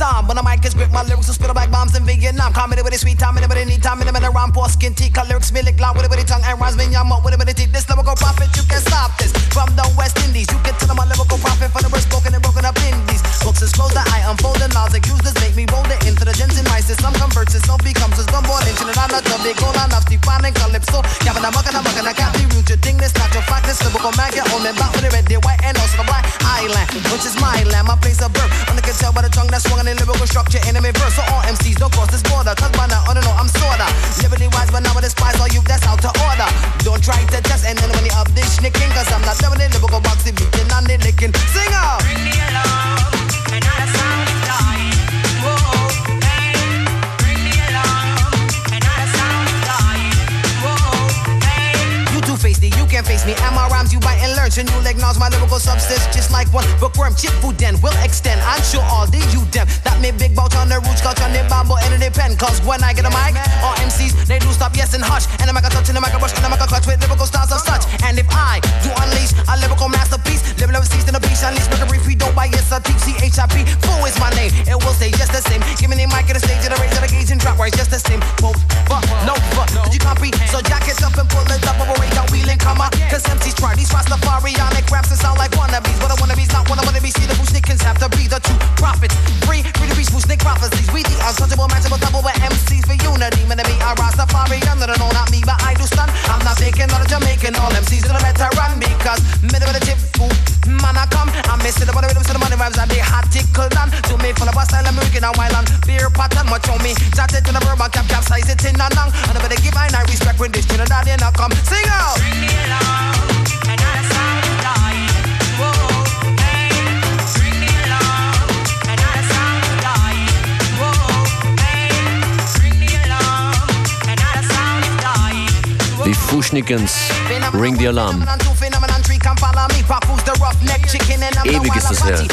psalm. When the mic is grip, my lyrics will spit like bombs in Vietnam. Comedy with a sweet time, anybody need time, anybody rhyme, poor skin, teak, lyrics, me lick loud, with a bit of tongue and rhymes, me yum up, with a bit of teeth. This lyrical prophet, you can stop this. From the West Indies, you can tell them a lyrical prophet for the words spoken and broken up in these. Books explode that I unfold and laws accusers make me roll it into the gens and mices. Some converts, some becomes as one more into the nana of the goal and of the fine and calypso. Gavin, I'm mucking, I can't be rude. Your thing, this not your fact, this lyrical man, your own man, back with the red, the white, and also the black island, which is my land, my place of birth. Only can tell by the tongue that's swung in the lyrical structure, enemy verse. So all MCs don't cross this border. Cause by now, I don't know, I'm sorta liberty wise, but now I despise all you that's out to order. Don't try to test and then when you up this snicking, cause I'm not doing it, lyrical boxing, beating on the licking. Sing up! Bring me along, and I sound dying. Whoa, hey, bring me along, and I sound dying. Whoa, hey. You two-faced, you can't face me, and my rhymes you bite and learn, so you'll acknowledge my lyrical substance, just like one bookworm, chip food den, will extend, I'm sure all the you them, that me big bout on the roots, culture on the bamboo, and in the pen, cause when I get a mic, all MCs, they do stop, yes and hush, and the mic I touch, and the mic I rush, and the mic I clutch with lyrical styles of such, and if I do unleash a lyrical masterpiece, living over seas in a beach, unleash, make a brief, we don't buy, yes, I teach, C-H-I-P, fool is my name, it will stay just the same, give me the mic at the stage, and the rage of the gauge, and drop, where it's just the same, whoa, fuck, no, fuck, did you copy, so jack it up and pull it up, over rage, I'll wheel and come out, cause MCs try, these Rastafarianic raps and sound like wannabes, but a wannabe's not one of wannabes. See the bootskins have to be the true prophets. Free to reach bootskins prophecies. We the untouchable, matchable double with MCs for unity. Man, me a Rastafarian, no, no, not me, but I do stun. I'm not taking on a Jamaican, all MCs are the better run because middle of the chip food, man, I come. I miss it about the rhythm, so the money rhymes and they hot tickle down. To me, full of a style, I'm working on wild on beer pattern. Much on me, jot it to the verb, cap capsize it in and down. And I better give I respect when this tune and that they not come. Sing out. Bring me along. Die Fuschnickens, Ring the Alarm. Ewig ist das her.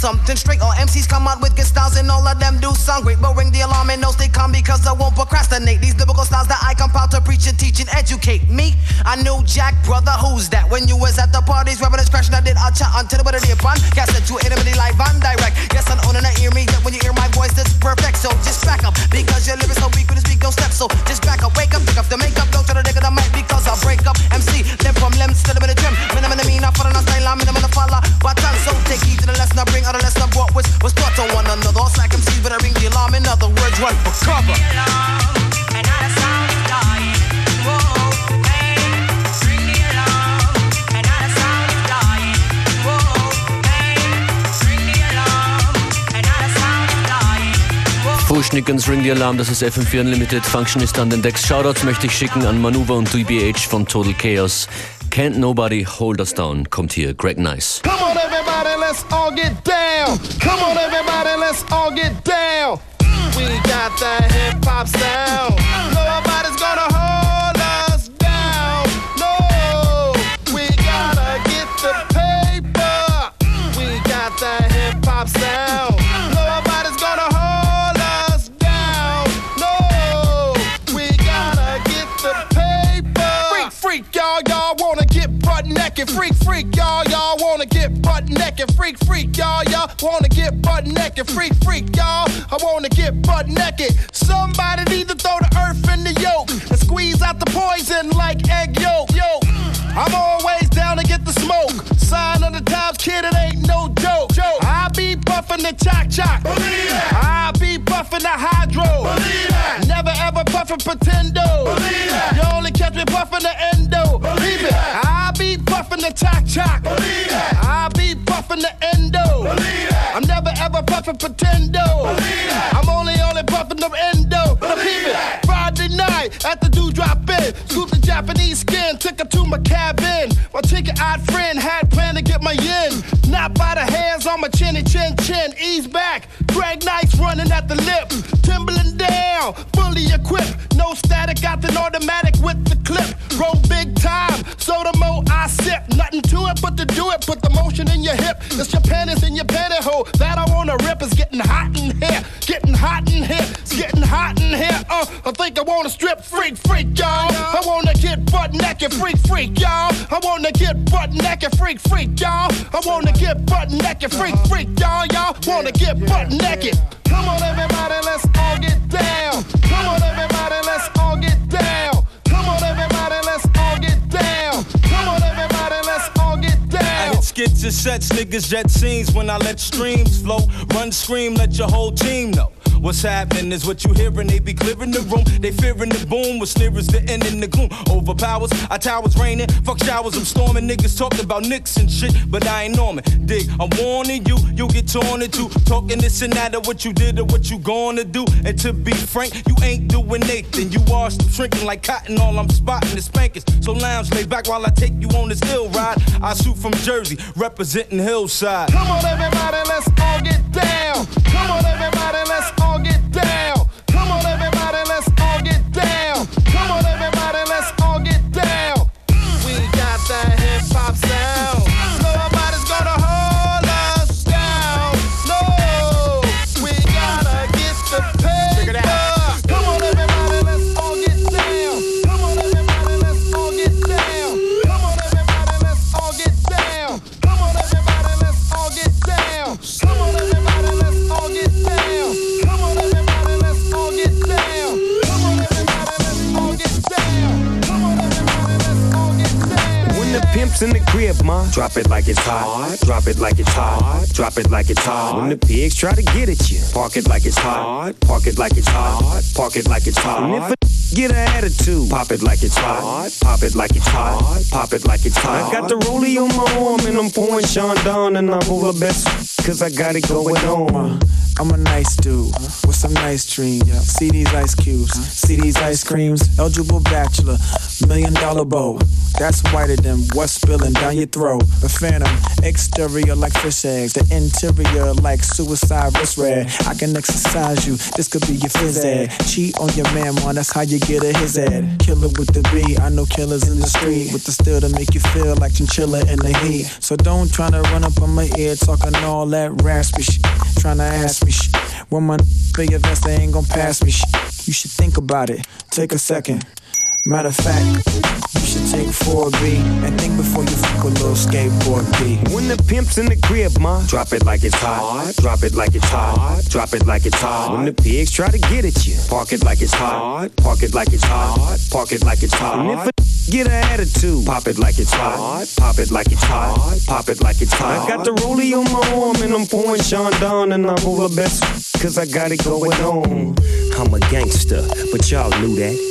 Something straight, all MCs come out with good styles and all of them do sound great. But ring the alarm and knows they come because I won't procrastinate. These biblical styles that I compile to preach and teach and educate me. I knew Jack, brother, who's that? When you was at the parties, rapping and crashing, I did a chat until the butter did fun. Guess that you intimately live and direct. Yes, I'm owning and hear me, that when you hear my voice, that's perfect. So just back up, because your lyrics so weak, we just speak no steps. So just back up, wake up, pick up the makeup. Don't try to dig at the mic because I'll break up MC, limb from limb, still a bit of trim. When I'm in the mean, I fall on a style, I'm in the follow. But I'm so take heed to the lesson I bring. Unless I brought what's thoughts on one another. All slack MCs, but I ring the alarm. In other words, run for cover. Ring the alarm, and I sound dying. Whoa, hey. Ring the alarm, and I sound dying. Whoa, hey. Ring the alarm, and I sound dying. Fuschnickens, Ring the Alarm, das ist FM4 Unlimited. Functionist an den Decks. Shoutouts möchte ich schicken an Manuva und DBH von Total Chaos. Can't Nobody Hold Us Down. Kommt hier, Greg Nice. Come on, everybody, let's all get down. Come on, everybody, let's all get down. We got that hip-hop sound. Nobody's gonna hold us down. No, we gotta get the paper. We got that hip-hop sound. Nobody's gonna hold us down. No, we gotta get the paper. Freak, freak, y'all, y'all wanna get butt naked. Freak, freak, y'all, y'all wanna get butt naked. Freak, freak, y'all, y'all wanna get butt naked. Freak, freak, y'all, I wanna get butt naked. Somebody need to throw the earth in the yolk and squeeze out the poison like egg yolk. Yo, I'm always down to get the smoke. Sign on the times, kid, it ain't no joke. I be puffin' the chock-chock. I be puffin' the hydro. Never ever puffin' pretendo. You only catch me puffin' the endo. Believe it. I be puffin' the chock-chock. I be puffin' the endo. I'm never ever puffin' pretendo. I'm only puffin' them endo. Friday night at the Dew Drop In, scoop the Japanese skin, took her to my cabin. My ticket-eyed friend had planned to get my yen. Not by the hands on my chinny chin chin. Ease back, Greg Nice running at the lip. Timberland down, fully equipped. No static, got an automatic with the clip. Roll big time, so the more I sip. Nothing to it but to do it, put the motion in your hip. It's your panties in your pantyhose, that I wanna rip. It's getting hot in here, it's getting hot in here. think I wanna strip, freak, freak, y'all. I wanna get butt naked, freak, freak, y'all. I wanna get butt naked, freak, freak, y'all. I wanna get butt naked, freak, freak, y'all. Y'all wanna get butt naked. Come on, everybody, let's all get down. Come on, everybody, let's all get down. Come on, everybody, let's all get down. Come on, everybody, let's all get down. I hit skits and sets, niggas jet scenes. When I let streams flow, run, scream, let your whole team know. What's happening is what you hearing, they be clearing the room. They fearing the boom, what's near is the end in the gloom. Overpowers, our towers raining, fuck showers, I'm storming. Niggas talking about nicks and shit, but I ain't Norman. Dig, I'm warning you, you get torn into. Talking this and that of what you did or what you gonna do. And to be frank, you ain't doing anything. You are shrinking like cotton, all I'm spotting is spankers. So lounge, lay back while I take you on this hill ride. I shoot from Jersey, representing Hillside. Come on everybody, let's all get down. Come on everybody, let's all get down. Come on everybody, let's all get down. Come on everybody, let's all get down. We got that hip hop sound. Nobody's gonna hold us down. No, we gotta get the paper. Come on everybody, let's all get down. Come on everybody, let's all get down. Come on everybody, let's all get down. Come on everybody, let's all get down. Come on everybody, let's all get down. Pimps in the crib, ma. Drop it like it's hot. Drop it like it's hot. Drop it like it's hot. When the pigs try to get at you, park it like it's hot. Park it like it's hot. Park it like it's hot. And if a get an attitude, pop it like it's hot. Pop it like it's hot. Pop it like it's hot. I got the rollie on my arm and I'm pouring Sean Don and I'm over best cause I got it going on. I'm a nice dude with some nice dreams. See these ice cubes, see these ice creams. Eligible bachelor, $1 million bow. That's whiter than what's spilling down your throat. A phantom, exterior like fish eggs, the interior like suicide wrist red. I can exercise you, this could be your phys ed. Cheat on your man, man, that's how you get a his ed. Killer with the B, I know killers in the street with the steel to make you feel like chinchilla in the heat. So don't try to run up on my ear talking all that raspy shit, trying to ask me. When my big events, they ain't gon' pass me. You should think about it, take a second. Matter of fact, you should take 4B and think before you fuck a little skateboard B. When the pimp's in the crib, ma, drop it like it's hot. Drop it like it's hot. Drop it like it's hot. When the pigs try to get at you, park it like it's hot. Park it like it's hot. Park it like it's hot. And if a get an attitude, pop it like it's hot. Pop it like it's hot. Pop it like it's hot. I got the rollie on my arm and I'm pouring Sean Don and I'm over best cause I got it going on. I'm a gangster, but y'all knew that.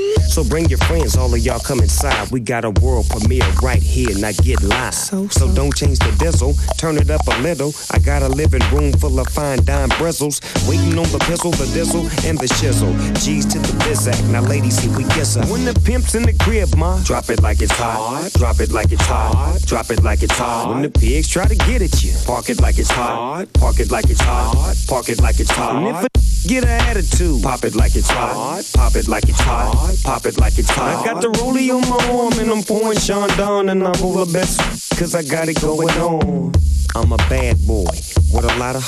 So bring your friends, all of y'all come inside. We got a world premiere right here, now get live. So don't change the diesel, turn it up a little. I got a living room full of fine dime bristles. Waiting on the pistol, the diesel, and the shizzle. G's to the bizac, now ladies, here we kiss her. When the pimp's in the crib, ma, drop it like it's hot. Drop it like it's hot. Drop it like it's hot. When the pigs try to get at you, park it like it's hot, park it like it's hot, park it like it's hot. And if a get an attitude, pop it like it's hot, pop it like it's hot, pop it like it's hot. I got the rollie on my arm and I'm pouring Sean Don and I'm over best cause I got it going on. I'm a bad boy with a lot of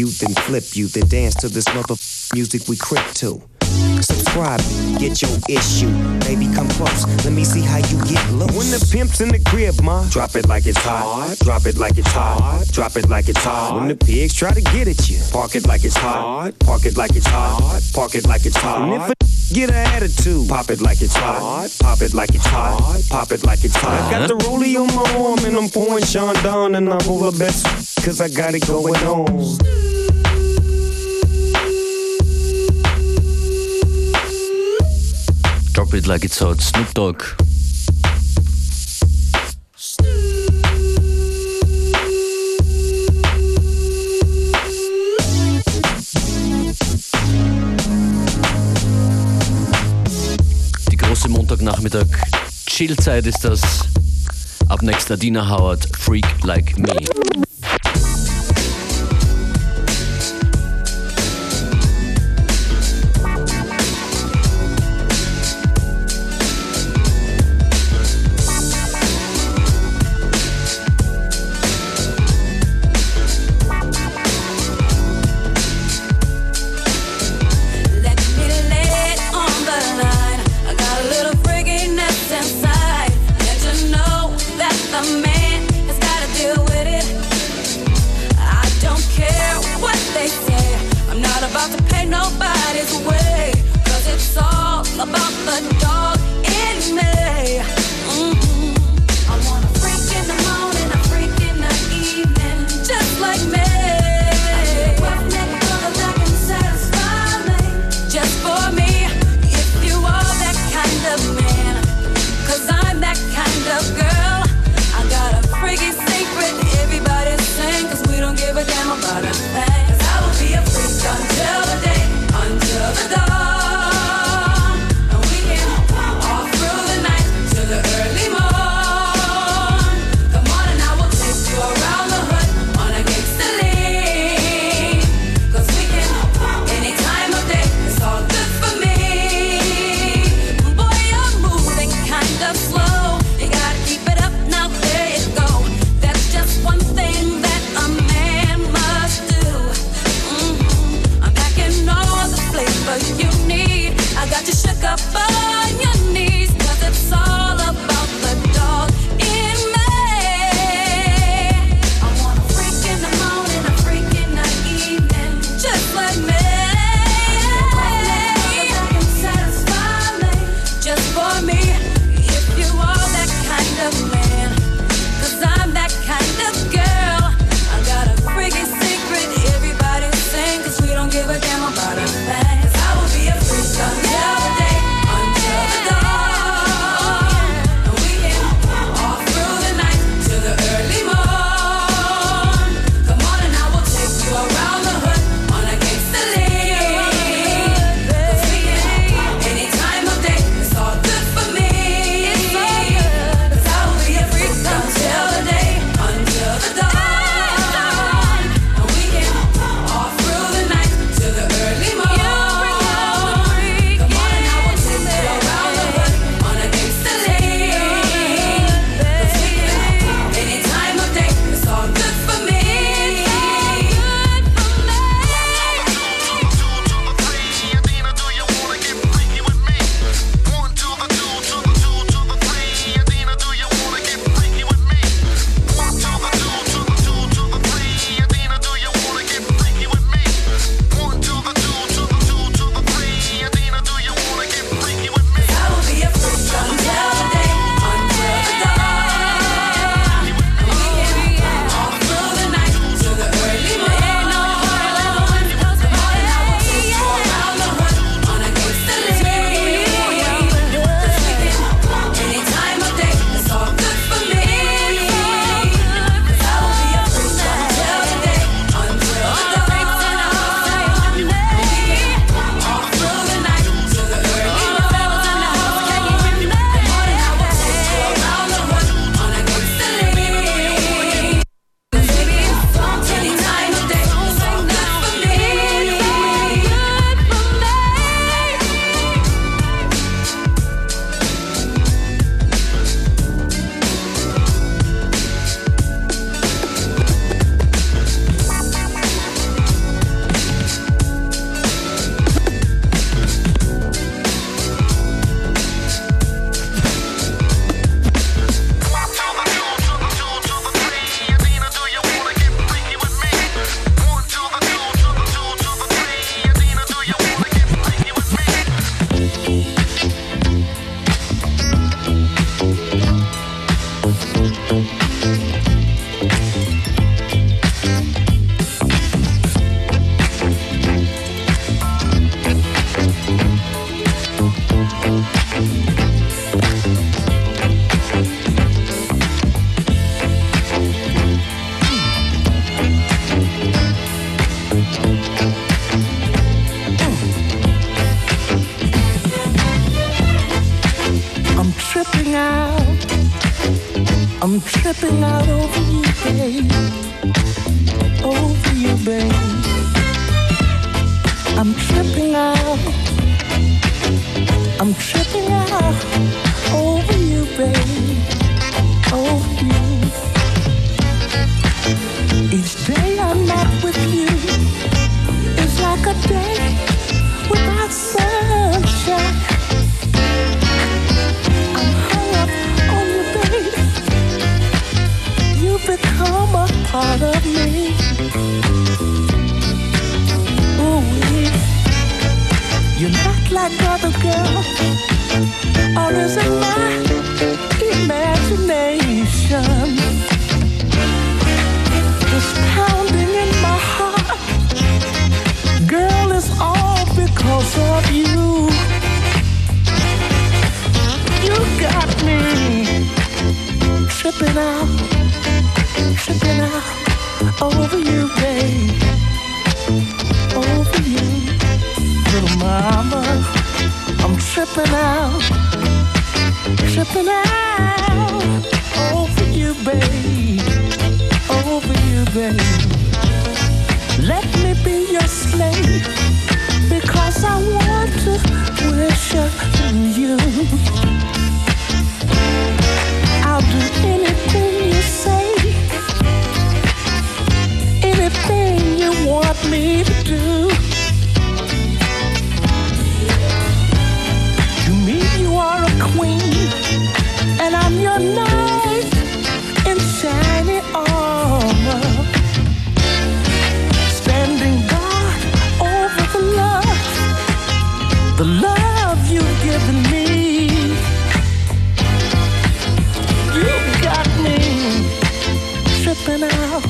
then flip you, then dance to this mother music we crip to. subscribe. Get your issue, baby, come close. Let me see how you get loose. When the pimp's in the crib, ma, drop it like it's hot. Drop it like it's hot. Drop it like it's hot. When the pigs try to get at you, park it like it's hot. Park it like it's hot. Park it like it's hot. And if a get an attitude, pop it like it's hot. Pop it like it's hot. Pop it like it's hot. I got the rollie on my arm and I'm pouring Sean down and I'm over best cause I got it going on. Drop it like it's hot, Snoop Dogg. Die große Montagnachmittag-Chillzeit ist das. Ab nächster Dinah Howard, Freak Like Me. Man has gotta deal with it. tripping out over you, babe. Over you, babe. I'm tripping out. I'm tripping out over you, babe. Over you. Each day I'm not with you is like a day without sunshine. Become a part of me. Ooh, yeah. You're not like other girls. Or is it my imagination? It's pounding in my heart. Girl, it's all because of you. You got me tripping out. Tripping out over you, babe. Over you, little mama. I'm tripping out over you, babe. Over you, babe. Let me be your slave because I want to worship you. I'll do anything you say. Anything you want me to do. To me you are a queen, and I'm your knight in shiny armor, standing guard over the love you've given me. You got me tripping out.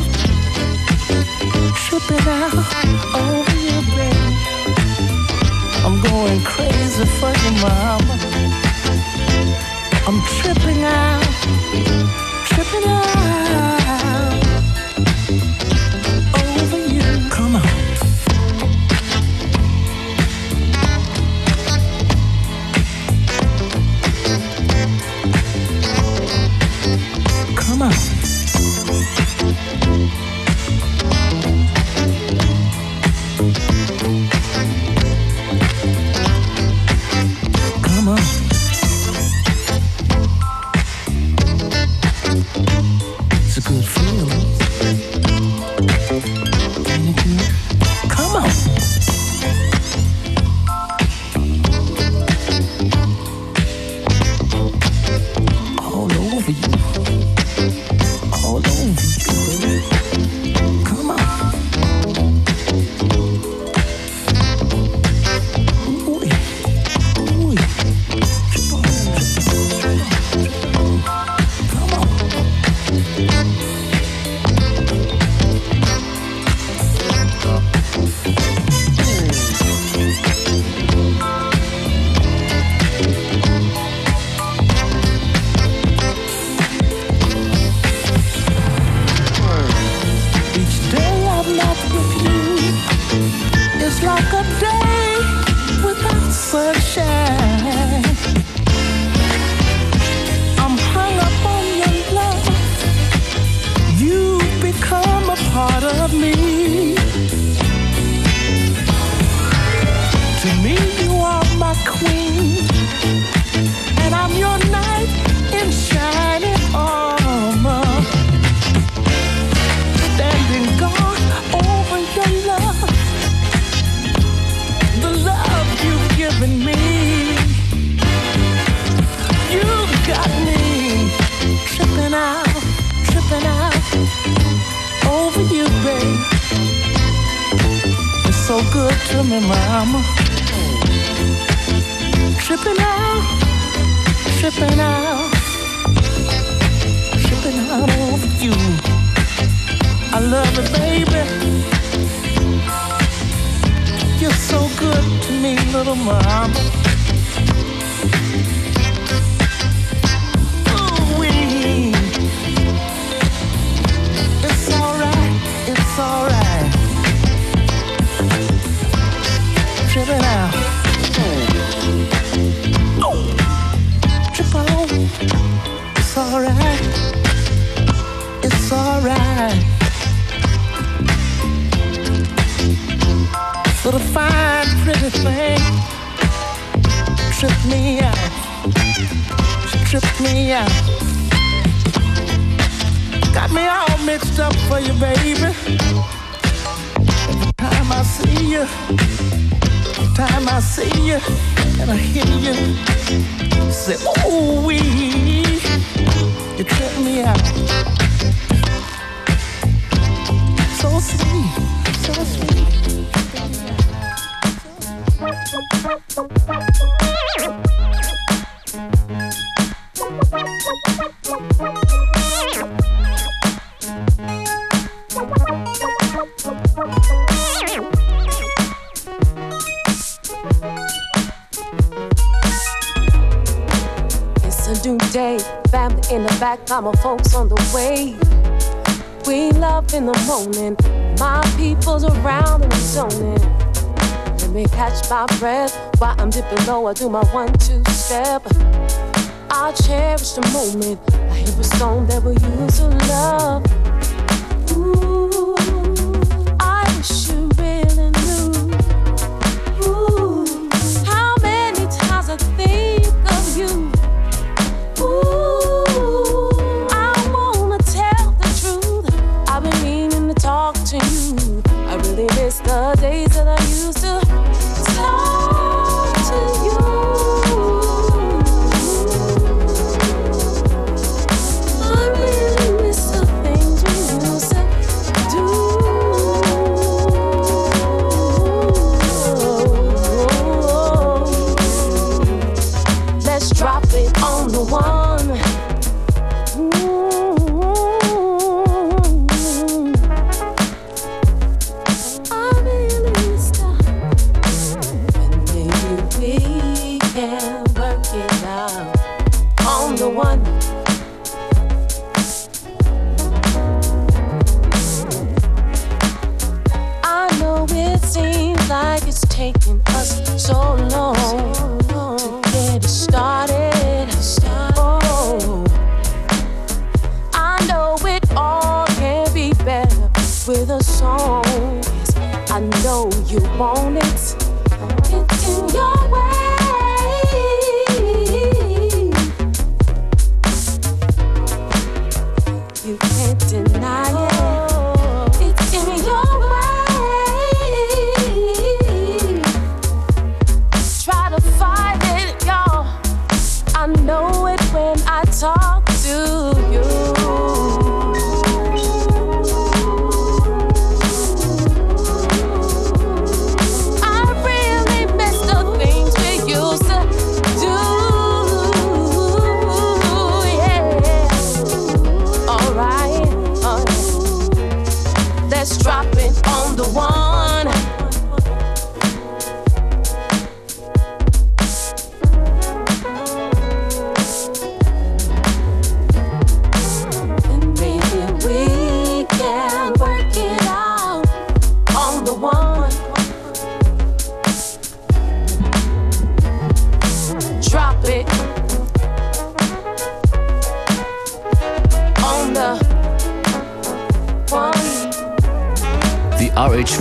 Tripping out over you, baby. I'm going crazy for you, mama. I'm tripping out over you. Come on. Trip out, it's alright. Sort of fine, pretty thing tripped me out. She tripped me out. Got me all mixed up for you, baby. Every time I see you, every time I see you and I hear you, say, ooh wee, you tripped me out. So sweet, so sweet. In the back, got my folks on the way. We love in the morning. My people's around and I'm zoning. Let me catch my breath while I'm dipping low. I do my 1-2 step. I cherish the moment. I hear a song that we used to love. Ooh, I wish you really knew. Ooh, how many times I think of you. It's the days that I used to talk to you. I really miss the things we used to do. Let's drop it on the one. Taking us so long, so long to get it started. Oh, I know it all can be better with a song. I know you want it. It's in your way. You can't deny it.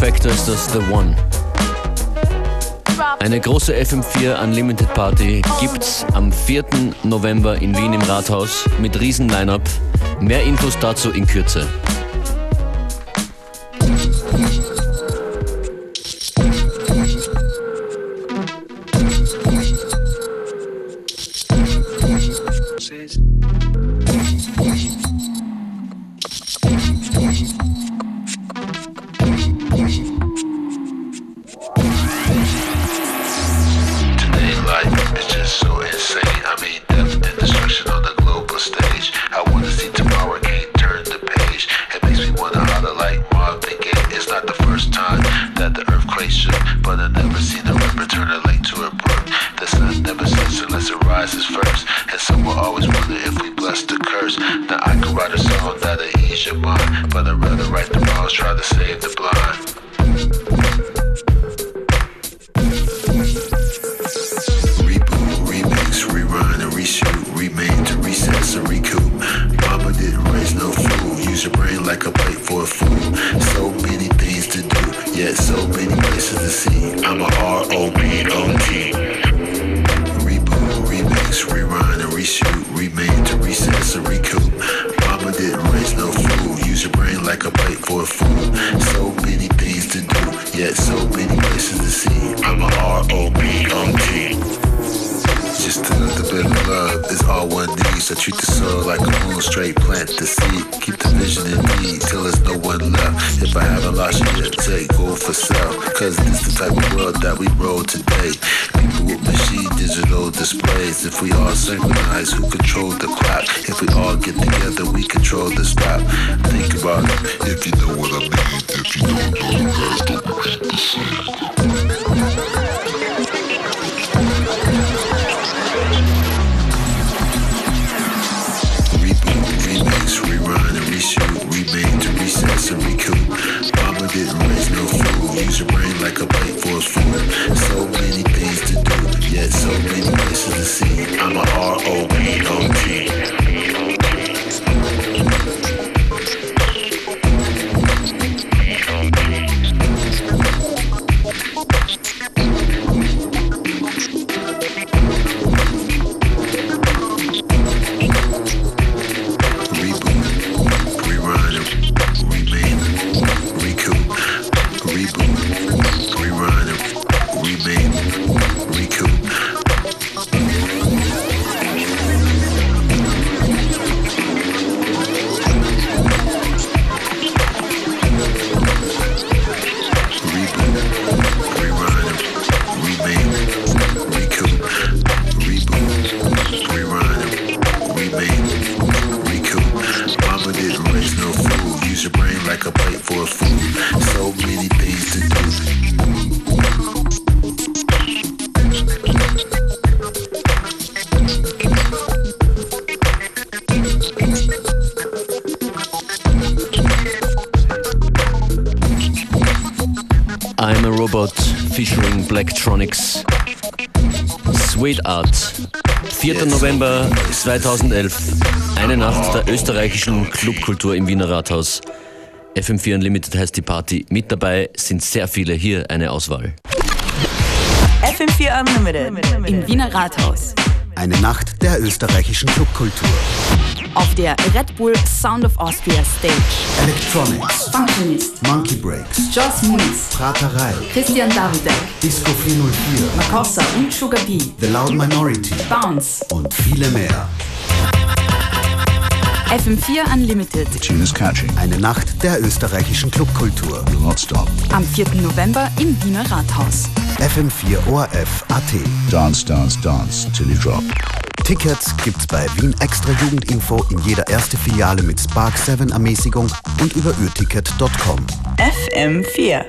Factor ist das The One. Eine große FM4 Unlimited Party gibt's am 4. November in Wien im Rathaus mit riesen Line-Up. Mehr Infos dazu in Kürze. Your brain like a bite for a fool. So many things to do. yes, so many places to see. I'm a R-O-B-O-G. Reboot, remix, rewind and reshoot, remade to recess and recoup. Mama didn't raise no fool, use your brain like a bite for a fool. So many things to do, yet so many places to see. I'm a R-O-B-O-G. Just another bit of love is all one needs. I treat the soul like a moon, straight plant the seed. Keep the vision in me till there's no one left. If I haven't lost you yet, take gold for self. Cause this the type of world that we roll today. People with machine digital displays. If we all synchronize, who control the clock? If we all get together, we control the stop. Think about it, if you know what I mean. If you don't know the past, don't repeat the same. Rewind and reshoot, remake to recess and recoup. Mama didn't raise no fool, use your brain like a bite for a fool. So many things to do, yet so many places to see. I'm a R-O-B-O-G. Electronics Sweet Art 4. November 2011, eine Nacht der österreichischen Clubkultur im Wiener Rathaus. FM4 Unlimited heißt die Party. Mit dabei sind sehr viele, hier eine Auswahl. FM4 Unlimited im Wiener Rathaus. Eine Nacht der österreichischen Clubkultur. Auf der Red Bull Sound of Austria Stage. Electronics, Functionist, Monkey Breaks, Joss Muniz, Praterei, Christian Davidek, Disco 404, Makossa und Sugar Bee, The Loud Minority, The Bounce und viele mehr. FM4 Unlimited. Schönes Catching. Eine Nacht der österreichischen Clubkultur. Am 4. November im Wiener Rathaus. FM4ORF.at. Dance, dance, dance till you drop. Tickets gibt's bei Wien Extra Jugendinfo in jeder erste Filiale mit Spark 7 Ermäßigung und über Örticket.com. FM4.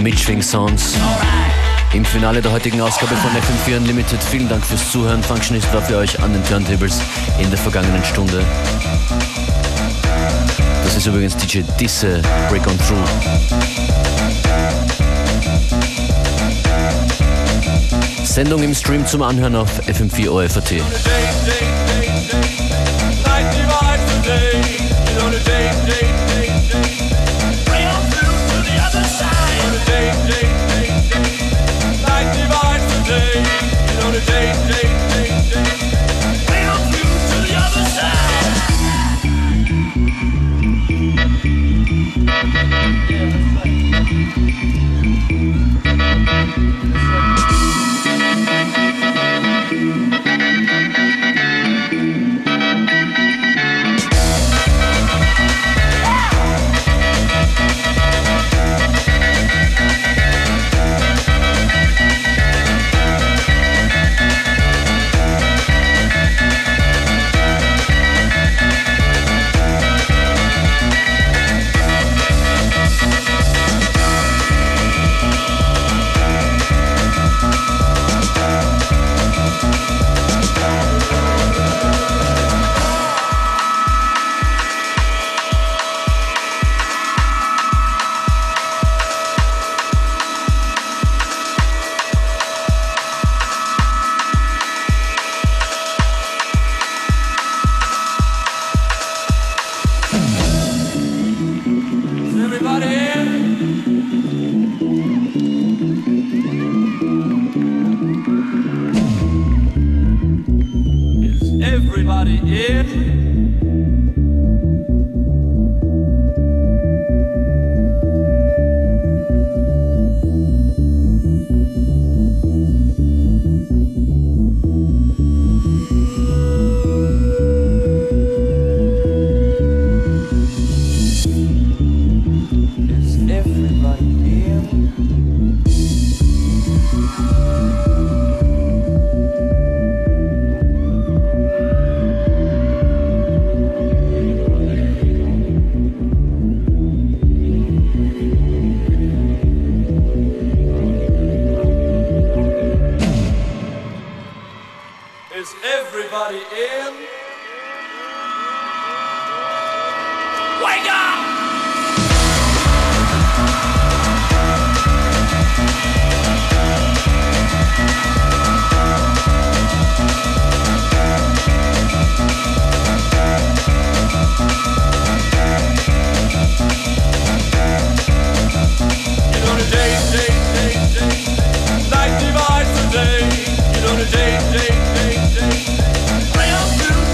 Mitschwing-Sounds im Finale der heutigen Ausgabe von FM4 Unlimited. Vielen Dank fürs Zuhören. Functionist war für euch an den Turntables in der vergangenen Stunde. Das ist übrigens DJ Disse, Break on Through. Sendung im Stream zum Anhören auf FM4ORF.at. Day, day, day, day. Play on through